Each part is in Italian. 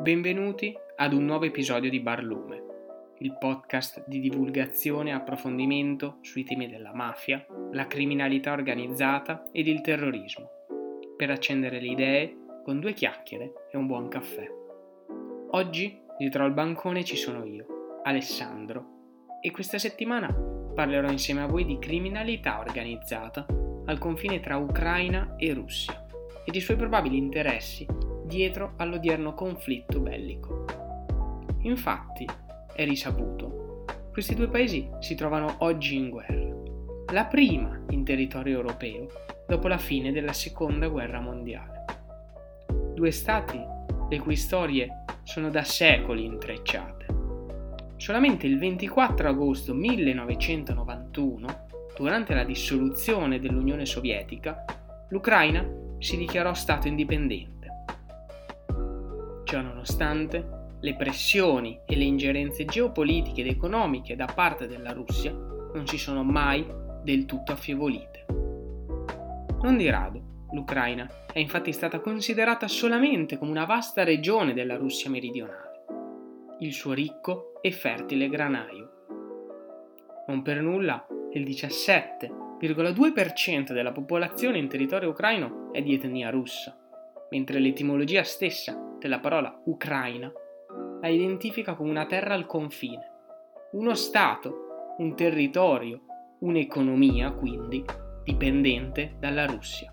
Benvenuti ad un nuovo episodio di Barlume, il podcast di divulgazione e approfondimento sui temi della mafia, la criminalità organizzata ed il terrorismo, per accendere le idee con due chiacchiere e un buon caffè. Oggi dietro al bancone ci sono io, Alessandro, e questa settimana parlerò insieme a voi di criminalità organizzata al confine tra Ucraina e Russia e dei suoi probabili interessi dietro all'odierno conflitto bellico. Infatti, è risaputo, questi due paesi si trovano oggi in guerra, la prima in territorio europeo dopo la fine della Seconda Guerra Mondiale. Due stati le cui storie sono da secoli intrecciate. Solamente il 24 agosto 1991, durante la dissoluzione dell'Unione Sovietica, l'Ucraina si dichiarò stato indipendente. Ciononostante, le pressioni e le ingerenze geopolitiche ed economiche da parte della Russia non si sono mai del tutto affievolite. Non di rado, l'Ucraina è infatti stata considerata solamente come una vasta regione della Russia meridionale, il suo ricco e fertile granaio. Non per nulla, il 17,2% della popolazione in territorio ucraino è di etnia russa, mentre l'etimologia stessa della parola Ucraina la identifica come una terra al confine, uno stato, un territorio, un'economia, quindi, dipendente dalla Russia.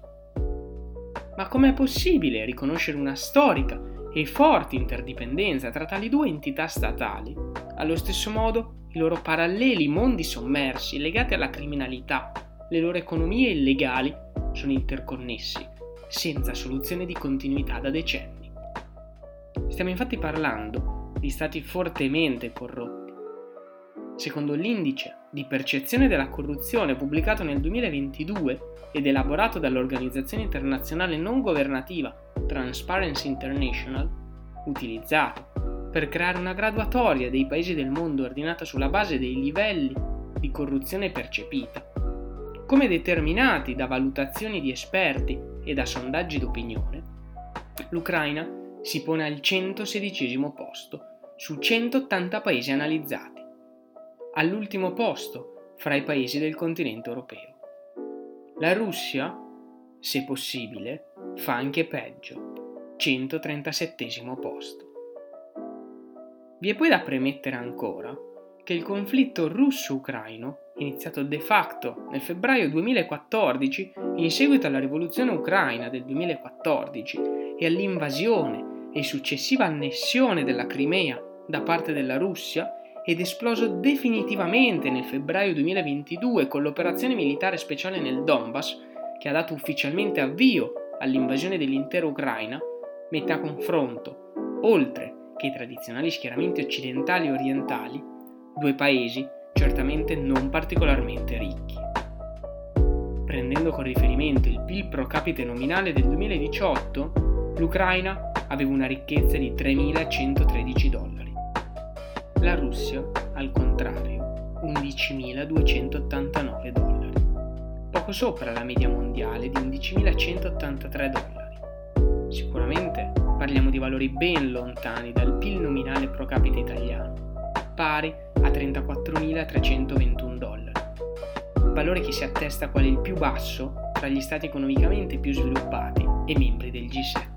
Ma com'è possibile riconoscere una storica e forte interdipendenza tra tali due entità statali? Allo stesso modo, i loro paralleli mondi sommersi, legati alla criminalità, le loro economie illegali, sono interconnessi, senza soluzione di continuità da decenni. Stiamo infatti parlando di stati fortemente corrotti. Secondo l'indice di percezione della corruzione pubblicato nel 2022 ed elaborato dall'organizzazione internazionale non governativa Transparency International, utilizzato per creare una graduatoria dei paesi del mondo ordinata sulla base dei livelli di corruzione percepita, come determinati da valutazioni di esperti e da sondaggi d'opinione, l'Ucraina si pone al 116° posto su 180 paesi analizzati, all'ultimo posto fra i paesi del continente europeo. La Russia, se possibile, fa anche peggio, 137° posto. Vi è poi da premettere ancora che il conflitto russo-ucraino, iniziato de facto nel febbraio 2014 in seguito alla rivoluzione ucraina del 2014 e all'invasione e successiva annessione della Crimea da parte della Russia, ed esploso definitivamente nel febbraio 2022 con l'operazione militare speciale nel Donbass, che ha dato ufficialmente avvio all'invasione dell'intera Ucraina, mette a confronto, oltre che i tradizionali schieramenti occidentali e orientali, due paesi certamente non particolarmente ricchi. Prendendo con riferimento il PIL pro capite nominale del 2018, l'Ucraina aveva una ricchezza di $3.113. La Russia, al contrario, $11.289, poco sopra la media mondiale di $11.183. Sicuramente parliamo di valori ben lontani dal PIL nominale pro capite italiano, pari a $34.321, valore che si attesta quale il più basso tra gli stati economicamente più sviluppati e membri del G7.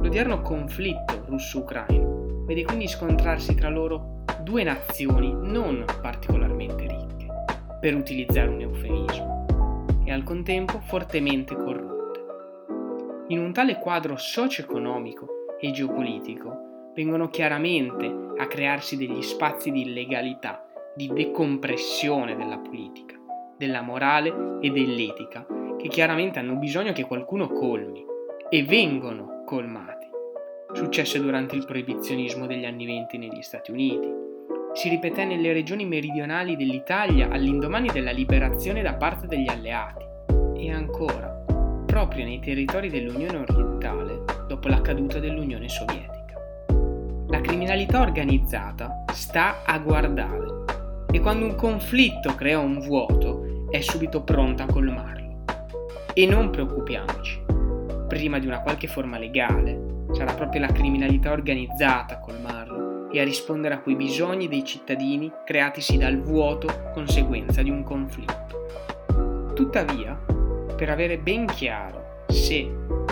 L'odierno conflitto russo-ucraino vede quindi scontrarsi tra loro due nazioni non particolarmente ricche, per utilizzare un eufemismo, e al contempo fortemente corrotte. In un tale quadro socio-economico e geopolitico vengono chiaramente a crearsi degli spazi di illegalità, di decompressione della politica, della morale e dell'etica, che chiaramente hanno bisogno che qualcuno colmi, e vengono colmati. Successe durante il proibizionismo degli anni '20 negli Stati Uniti, si ripeté nelle regioni meridionali dell'Italia all'indomani della liberazione da parte degli alleati, e ancora, proprio nei territori dell'Unione orientale dopo la caduta dell'Unione Sovietica. La criminalità organizzata sta a guardare e quando un conflitto crea un vuoto è subito pronta a colmarlo. E non preoccupiamoci, prima di una qualche forma legale, sarà proprio la criminalità organizzata a colmarlo e a rispondere a quei bisogni dei cittadini creatisi dal vuoto conseguenza di un conflitto. Tuttavia, per avere ben chiaro se,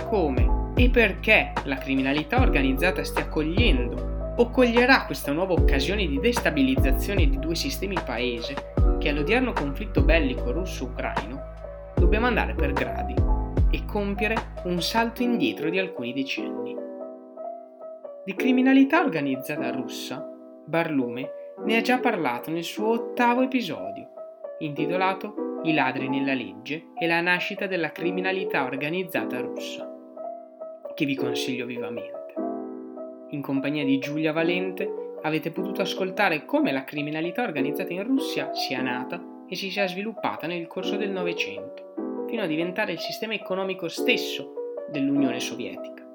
come e perché la criminalità organizzata stia cogliendo o coglierà questa nuova occasione di destabilizzazione di due sistemi paese che all'odierno conflitto bellico russo-ucraino, dobbiamo andare per gradi e compiere un salto indietro di alcuni decenni. Di criminalità organizzata russa, Barlume ne ha già parlato nel suo 8° episodio, intitolato I ladri nella legge e la nascita della criminalità organizzata russa, che vi consiglio vivamente. In compagnia di Giulia Valente avete potuto ascoltare come la criminalità organizzata in Russia sia nata e si sia sviluppata nel corso del Novecento, fino a diventare il sistema economico stesso dell'Unione Sovietica.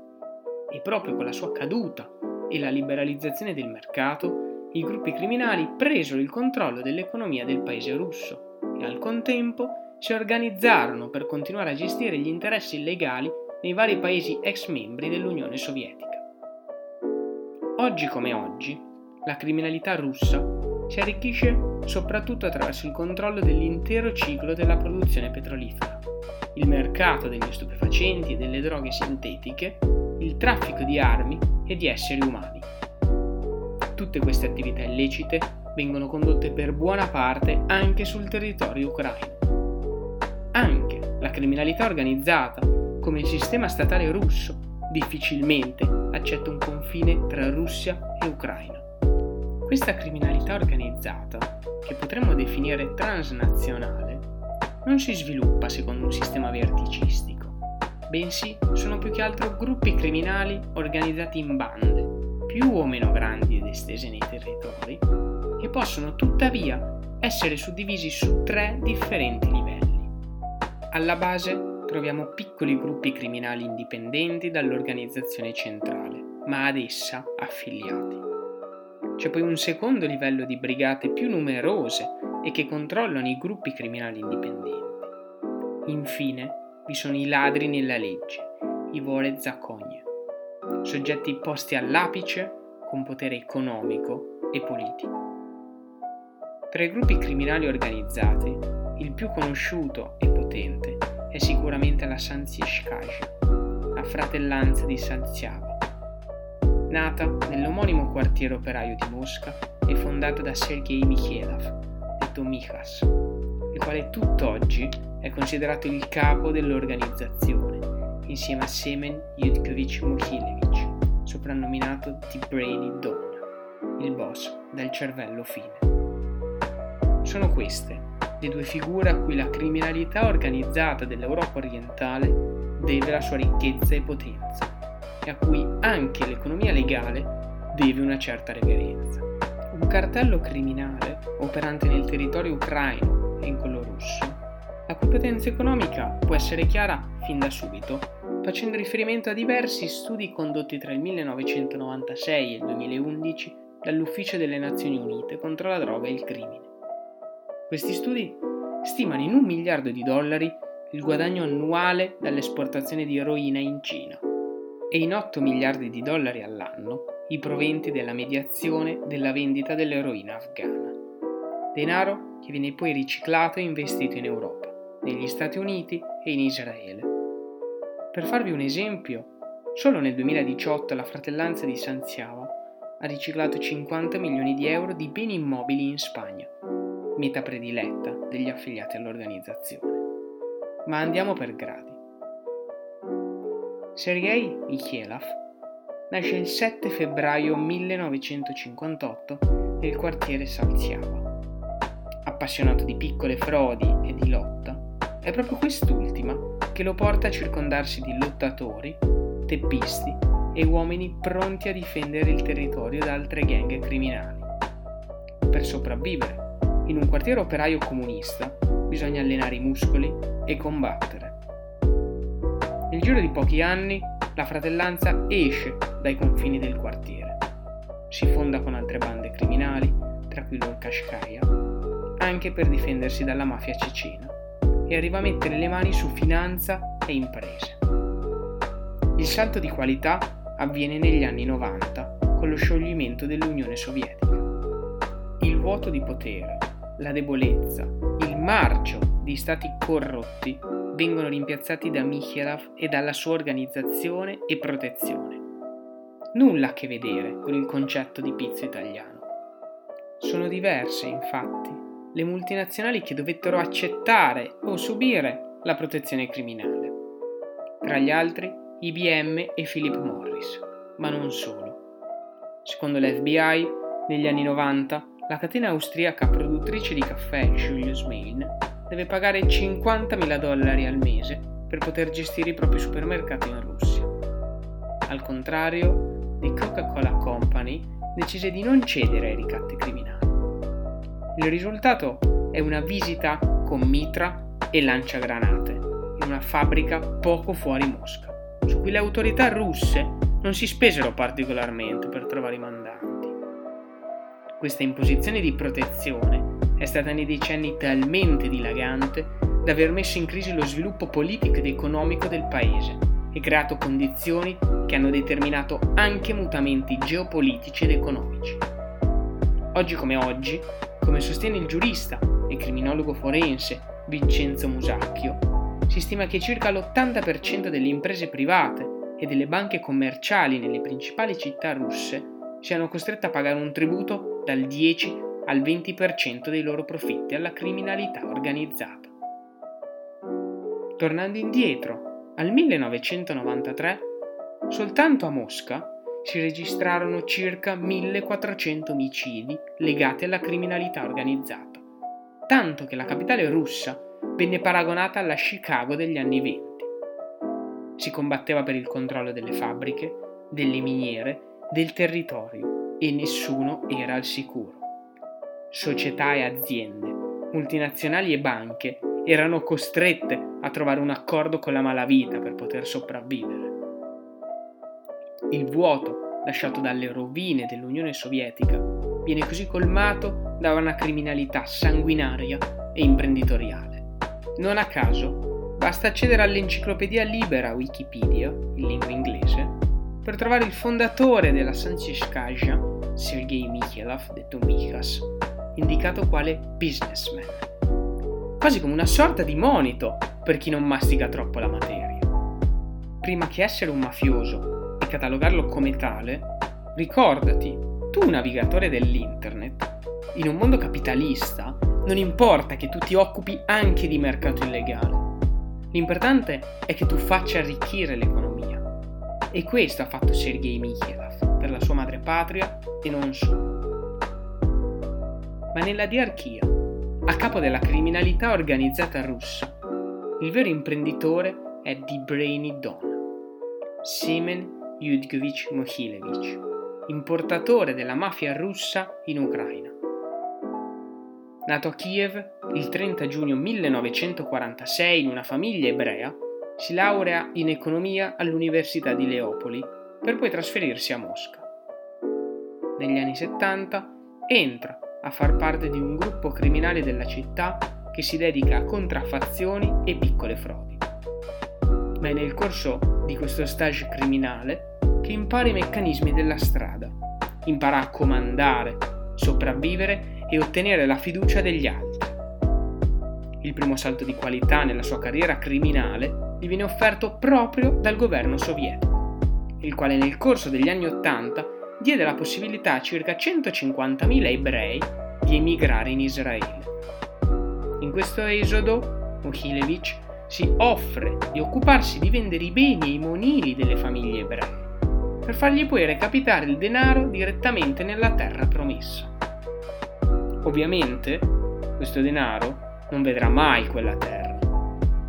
E proprio con la sua caduta e la liberalizzazione del mercato, i gruppi criminali presero il controllo dell'economia del paese russo e al contempo si organizzarono per continuare a gestire gli interessi illegali nei vari paesi ex membri dell'Unione Sovietica. Oggi come oggi, la criminalità russa si arricchisce soprattutto attraverso il controllo dell'intero ciclo della produzione petrolifera, il mercato degli stupefacenti e delle droghe sintetiche, il traffico di armi e di esseri umani. Tutte queste attività illecite vengono condotte per buona parte anche sul territorio ucraino. Anche la criminalità organizzata, come il sistema statale russo, difficilmente accetta un confine tra Russia e Ucraina. Questa criminalità organizzata, che potremmo definire transnazionale, non si sviluppa secondo un sistema verticistico, bensì sono più che altro gruppi criminali organizzati in bande, più o meno grandi ed estese nei territori, che possono tuttavia essere suddivisi su 3 differenti livelli. Alla base troviamo piccoli gruppi criminali indipendenti dall'organizzazione centrale, ma ad essa affiliati. C'è poi un secondo livello di brigate più numerose e che controllano i gruppi criminali indipendenti. Infine, vi sono i ladri nella legge, i vory v zakone, soggetti posti all'apice con potere economico e politico. Tra i gruppi criminali organizzati, il più conosciuto e potente è sicuramente la Solntsevskaya, la fratellanza di Solntseva, nata nell'omonimo quartiere operaio di Mosca e fondata da Sergei Mikhailov, detto Michas, il quale tutt'oggi è considerato il capo dell'organizzazione, insieme a Semen Yudkovich Mogilevich, soprannominato The Brainy Don, il boss del cervello fine. Sono queste le 2 figure a cui la criminalità organizzata dell'Europa orientale deve la sua ricchezza e potenza, e a cui anche l'economia legale deve una certa reverenza. Un cartello criminale operante nel territorio ucraino e in quello russo, la cui potenza economica può essere chiara fin da subito, facendo riferimento a diversi studi condotti tra il 1996 e il 2011 dall'Ufficio delle Nazioni Unite contro la droga e il crimine. Questi studi stimano in $1 miliardo il guadagno annuale dall'esportazione di eroina in Cina e in $8 miliardi all'anno i proventi della mediazione della vendita dell'eroina afghana. Denaro che viene poi riciclato e investito in Europa, negli Stati Uniti e in Israele. Per farvi un esempio, solo nel 2018 la fratellanza di Solntseva ha riciclato €50 milioni di beni immobili in Spagna, meta prediletta degli affiliati all'organizzazione. Ma andiamo per gradi. Sergei Mikhailov nasce il 7 febbraio 1958 nel quartiere Solntseva. Appassionato di piccole frodi e di lotta, è proprio quest'ultima che lo porta a circondarsi di lottatori, teppisti e uomini pronti a difendere il territorio da altre gang criminali. Per sopravvivere in un quartiere operaio comunista bisogna allenare i muscoli e combattere. Nel giro di pochi anni la fratellanza esce dai confini del quartiere. Si fonda con altre bande criminali, tra cui l'Orkashkaya, anche per difendersi dalla mafia cecena, e arriva a mettere le mani su finanza e imprese. Il salto di qualità avviene negli anni 90 con lo scioglimento dell'Unione Sovietica. Il vuoto di potere, la debolezza, il marcio di stati corrotti vengono rimpiazzati da Mikhailov e dalla sua organizzazione e protezione. Nulla a che vedere con il concetto di pizzo italiano. Sono diverse, infatti, le multinazionali che dovettero accettare o subire la protezione criminale. Tra gli altri, IBM e Philip Morris, ma non solo. Secondo l'FBI, negli anni 90, la catena austriaca produttrice di caffè Julius Meinl deve pagare $50.000 al mese per poter gestire i propri supermercati in Russia. Al contrario, la Coca-Cola Company decise di non cedere ai ricatti criminali. Il risultato è una visita con mitra e lanciagranate in una fabbrica poco fuori Mosca, su cui le autorità russe non si spesero particolarmente per trovare i mandanti. Questa imposizione di protezione è stata nei decenni talmente dilagante da aver messo in crisi lo sviluppo politico ed economico del paese e creato condizioni che hanno determinato anche mutamenti geopolitici ed economici. Oggi, come sostiene il giurista e criminologo forense Vincenzo Musacchio, si stima che circa l'80% delle imprese private e delle banche commerciali nelle principali città russe siano costrette a pagare un tributo dal 10 al 20% dei loro profitti alla criminalità organizzata. Tornando indietro, al 1993, soltanto a Mosca si registrarono circa 1.400 omicidi legati alla criminalità organizzata, tanto che la capitale russa venne paragonata alla Chicago degli anni 20. Si combatteva per il controllo delle fabbriche, delle miniere, del territorio e nessuno era al sicuro. Società e aziende, multinazionali e banche erano costrette a trovare un accordo con la malavita per poter sopravvivere. Il vuoto lasciato dalle rovine dell'Unione Sovietica viene così colmato da una criminalità sanguinaria e imprenditoriale. Non a caso, basta accedere all'enciclopedia libera Wikipedia, in lingua inglese, per trovare il fondatore della Solntsevskaya, Sergei Mikhailov, detto Mikhas, indicato quale businessman, quasi come una sorta di monito per chi non mastica troppo la materia. Prima che essere un mafioso catalogarlo come tale, ricordati, tu navigatore dell'internet, in un mondo capitalista non importa che tu ti occupi anche di mercato illegale, l'importante è che tu faccia arricchire l'economia. E questo ha fatto Sergei Mikhailov per la sua madrepatria e non solo. Ma nella diarchia, a capo della criminalità organizzata russa, il vero imprenditore è Debrainy Don, Semen Yudkovich Mogilevich, importatore della mafia russa in Ucraina. Nato a Kiev il 30 giugno 1946 in una famiglia ebrea, si laurea in economia all'Università di Leopoli per poi trasferirsi a Mosca. Negli anni 70 entra a far parte di un gruppo criminale della città che si dedica a contraffazioni e piccole frodi. Ma è nel corso di questo stage criminale che impara i meccanismi della strada, impara a comandare, sopravvivere e ottenere la fiducia degli altri. Il primo salto di qualità nella sua carriera criminale gli viene offerto proprio dal governo sovietico, il quale nel corso degli anni 80 diede la possibilità a circa 150.000 ebrei di emigrare in Israele. In questo esodo, Mogilevich si offre di occuparsi di vendere i beni e i monili delle famiglie ebree, per fargli poi recapitare il denaro direttamente nella terra promessa. Ovviamente, questo denaro non vedrà mai quella terra,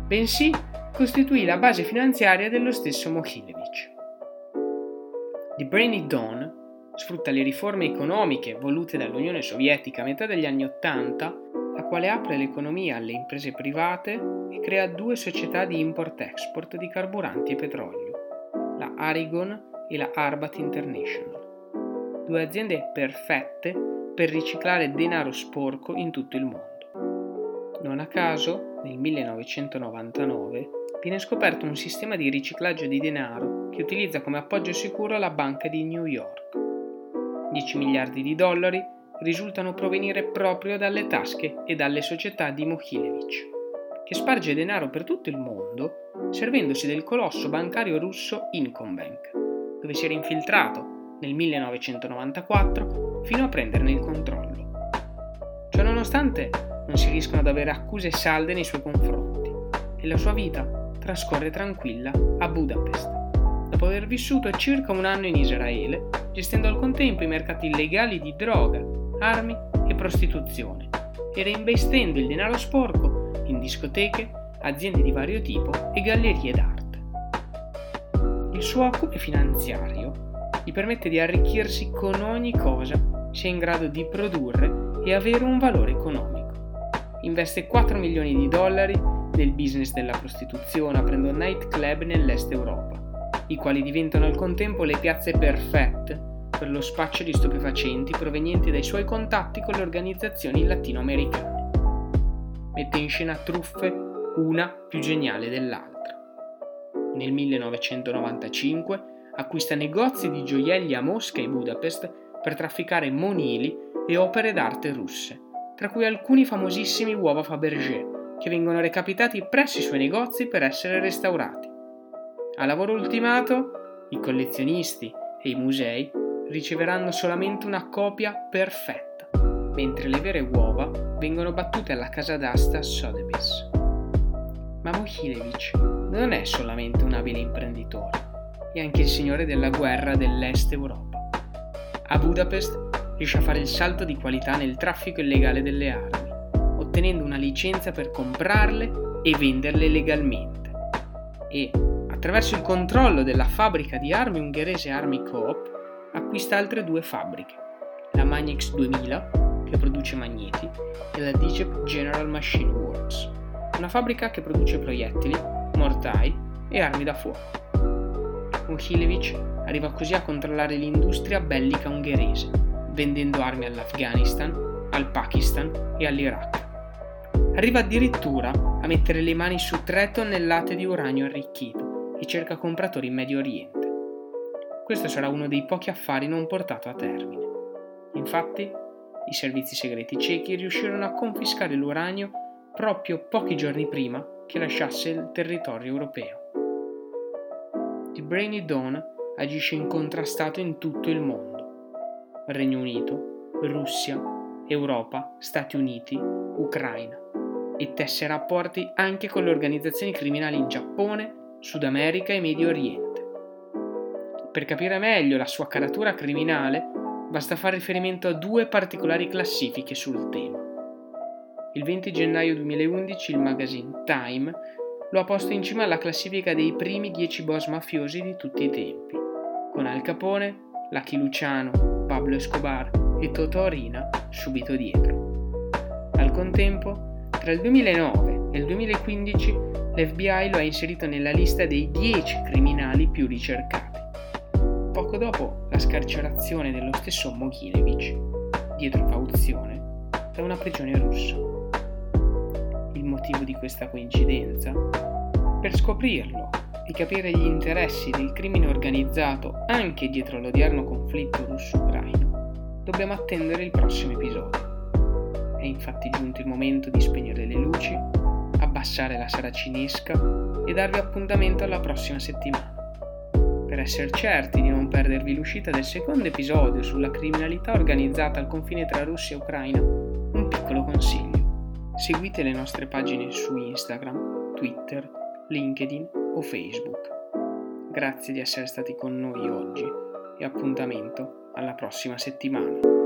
bensì costituì la base finanziaria dello stesso Mogilevich. Debrainy Don sfrutta le riforme economiche volute dall'Unione Sovietica a metà degli anni Ottanta, la quale apre l'economia alle imprese private e crea 2 società di import-export di carburanti e petrolio, la Aragon e la Arbat International, 2 aziende perfette per riciclare denaro sporco in tutto il mondo. Non a caso, nel 1999, viene scoperto un sistema di riciclaggio di denaro che utilizza come appoggio sicuro la banca di New York. 10 miliardi di dollari risultano provenire proprio dalle tasche e dalle società di Mogilevich, che sparge denaro per tutto il mondo servendosi del colosso bancario russo Incombank, dove si era infiltrato nel 1994 fino a prenderne il controllo. Ciononostante non si riescono ad avere accuse salde nei suoi confronti e la sua vita trascorre tranquilla a Budapest, dopo aver vissuto circa un anno in Israele, gestendo al contempo i mercati illegali di droga, armi e prostituzione e reinvestendo il denaro sporco in discoteche, aziende di vario tipo e gallerie d'arte. Il suo acume finanziario gli permette di arricchirsi con ogni cosa sia in grado di produrre e avere un valore economico. Investe 4 milioni di dollari nel business della prostituzione aprendo nightclub nell'est Europa, i quali diventano al contempo le piazze perfette per lo spaccio di stupefacenti provenienti dai suoi contatti con le organizzazioni latinoamericane. Mette in scena truffe, una più geniale dell'altra. Nel 1995 acquista negozi di gioielli a Mosca e Budapest per trafficare monili e opere d'arte russe, tra cui alcuni famosissimi uova Fabergé, che vengono recapitati presso i suoi negozi per essere restaurati. A lavoro ultimato, i collezionisti e i musei riceveranno solamente una copia perfetta, mentre le vere uova vengono battute alla casa d'asta Sotheby's. Ma Mogilevich non è solamente un abile imprenditore, è anche il signore della guerra dell'Est Europa. A Budapest riesce a fare il salto di qualità nel traffico illegale delle armi, ottenendo una licenza per comprarle e venderle legalmente. E, attraverso il controllo della fabbrica di armi ungherese Army Coop, acquista altre due fabbriche, la Magnix 2000, che produce magneti, e la Dicep General Machine Works, una fabbrica che produce proiettili, mortai e armi da fuoco. Mogilevich arriva così a controllare l'industria bellica ungherese, vendendo armi all'Afghanistan, al Pakistan e all'Iraq. Arriva addirittura a mettere le mani su 3 tonnellate di uranio arricchito e cerca compratori in Medio Oriente. Questo sarà uno dei pochi affari non portato a termine. Infatti, i servizi segreti cechi riuscirono a confiscare l'uranio proprio pochi giorni prima che lasciasse il territorio europeo. The Brainy Dawn agisce incontrastato in tutto il mondo. Regno Unito, Russia, Europa, Stati Uniti, Ucraina, e tesse rapporti anche con le organizzazioni criminali in Giappone, Sud America e Medio Oriente. Per capire meglio la sua caratura criminale, basta fare riferimento a 2 particolari classifiche sul tema. Il 20 gennaio 2011 il magazine Time lo ha posto in cima alla classifica dei primi 10 boss mafiosi di tutti i tempi, con Al Capone, Lucky Luciano, Pablo Escobar e Totò Riina subito dietro. Al contempo, tra il 2009 e il 2015 l'FBI lo ha inserito nella lista dei 10 criminali più ricercati. Poco dopo la scarcerazione dello stesso Mogilevich, dietro cauzione, da una prigione russa. Il motivo di questa coincidenza? Per scoprirlo e capire gli interessi del crimine organizzato anche dietro l'odierno conflitto russo-ucraino, dobbiamo attendere il prossimo episodio. È infatti giunto il momento di spegnere le luci, abbassare la saracinesca e darvi appuntamento alla prossima settimana, per essere certi di non perdervi l'uscita del secondo episodio sulla criminalità organizzata al confine tra Russia e Ucraina. Un piccolo consiglio: seguite le nostre pagine su Instagram, Twitter, LinkedIn o Facebook. Grazie di essere stati con noi oggi e appuntamento alla prossima settimana.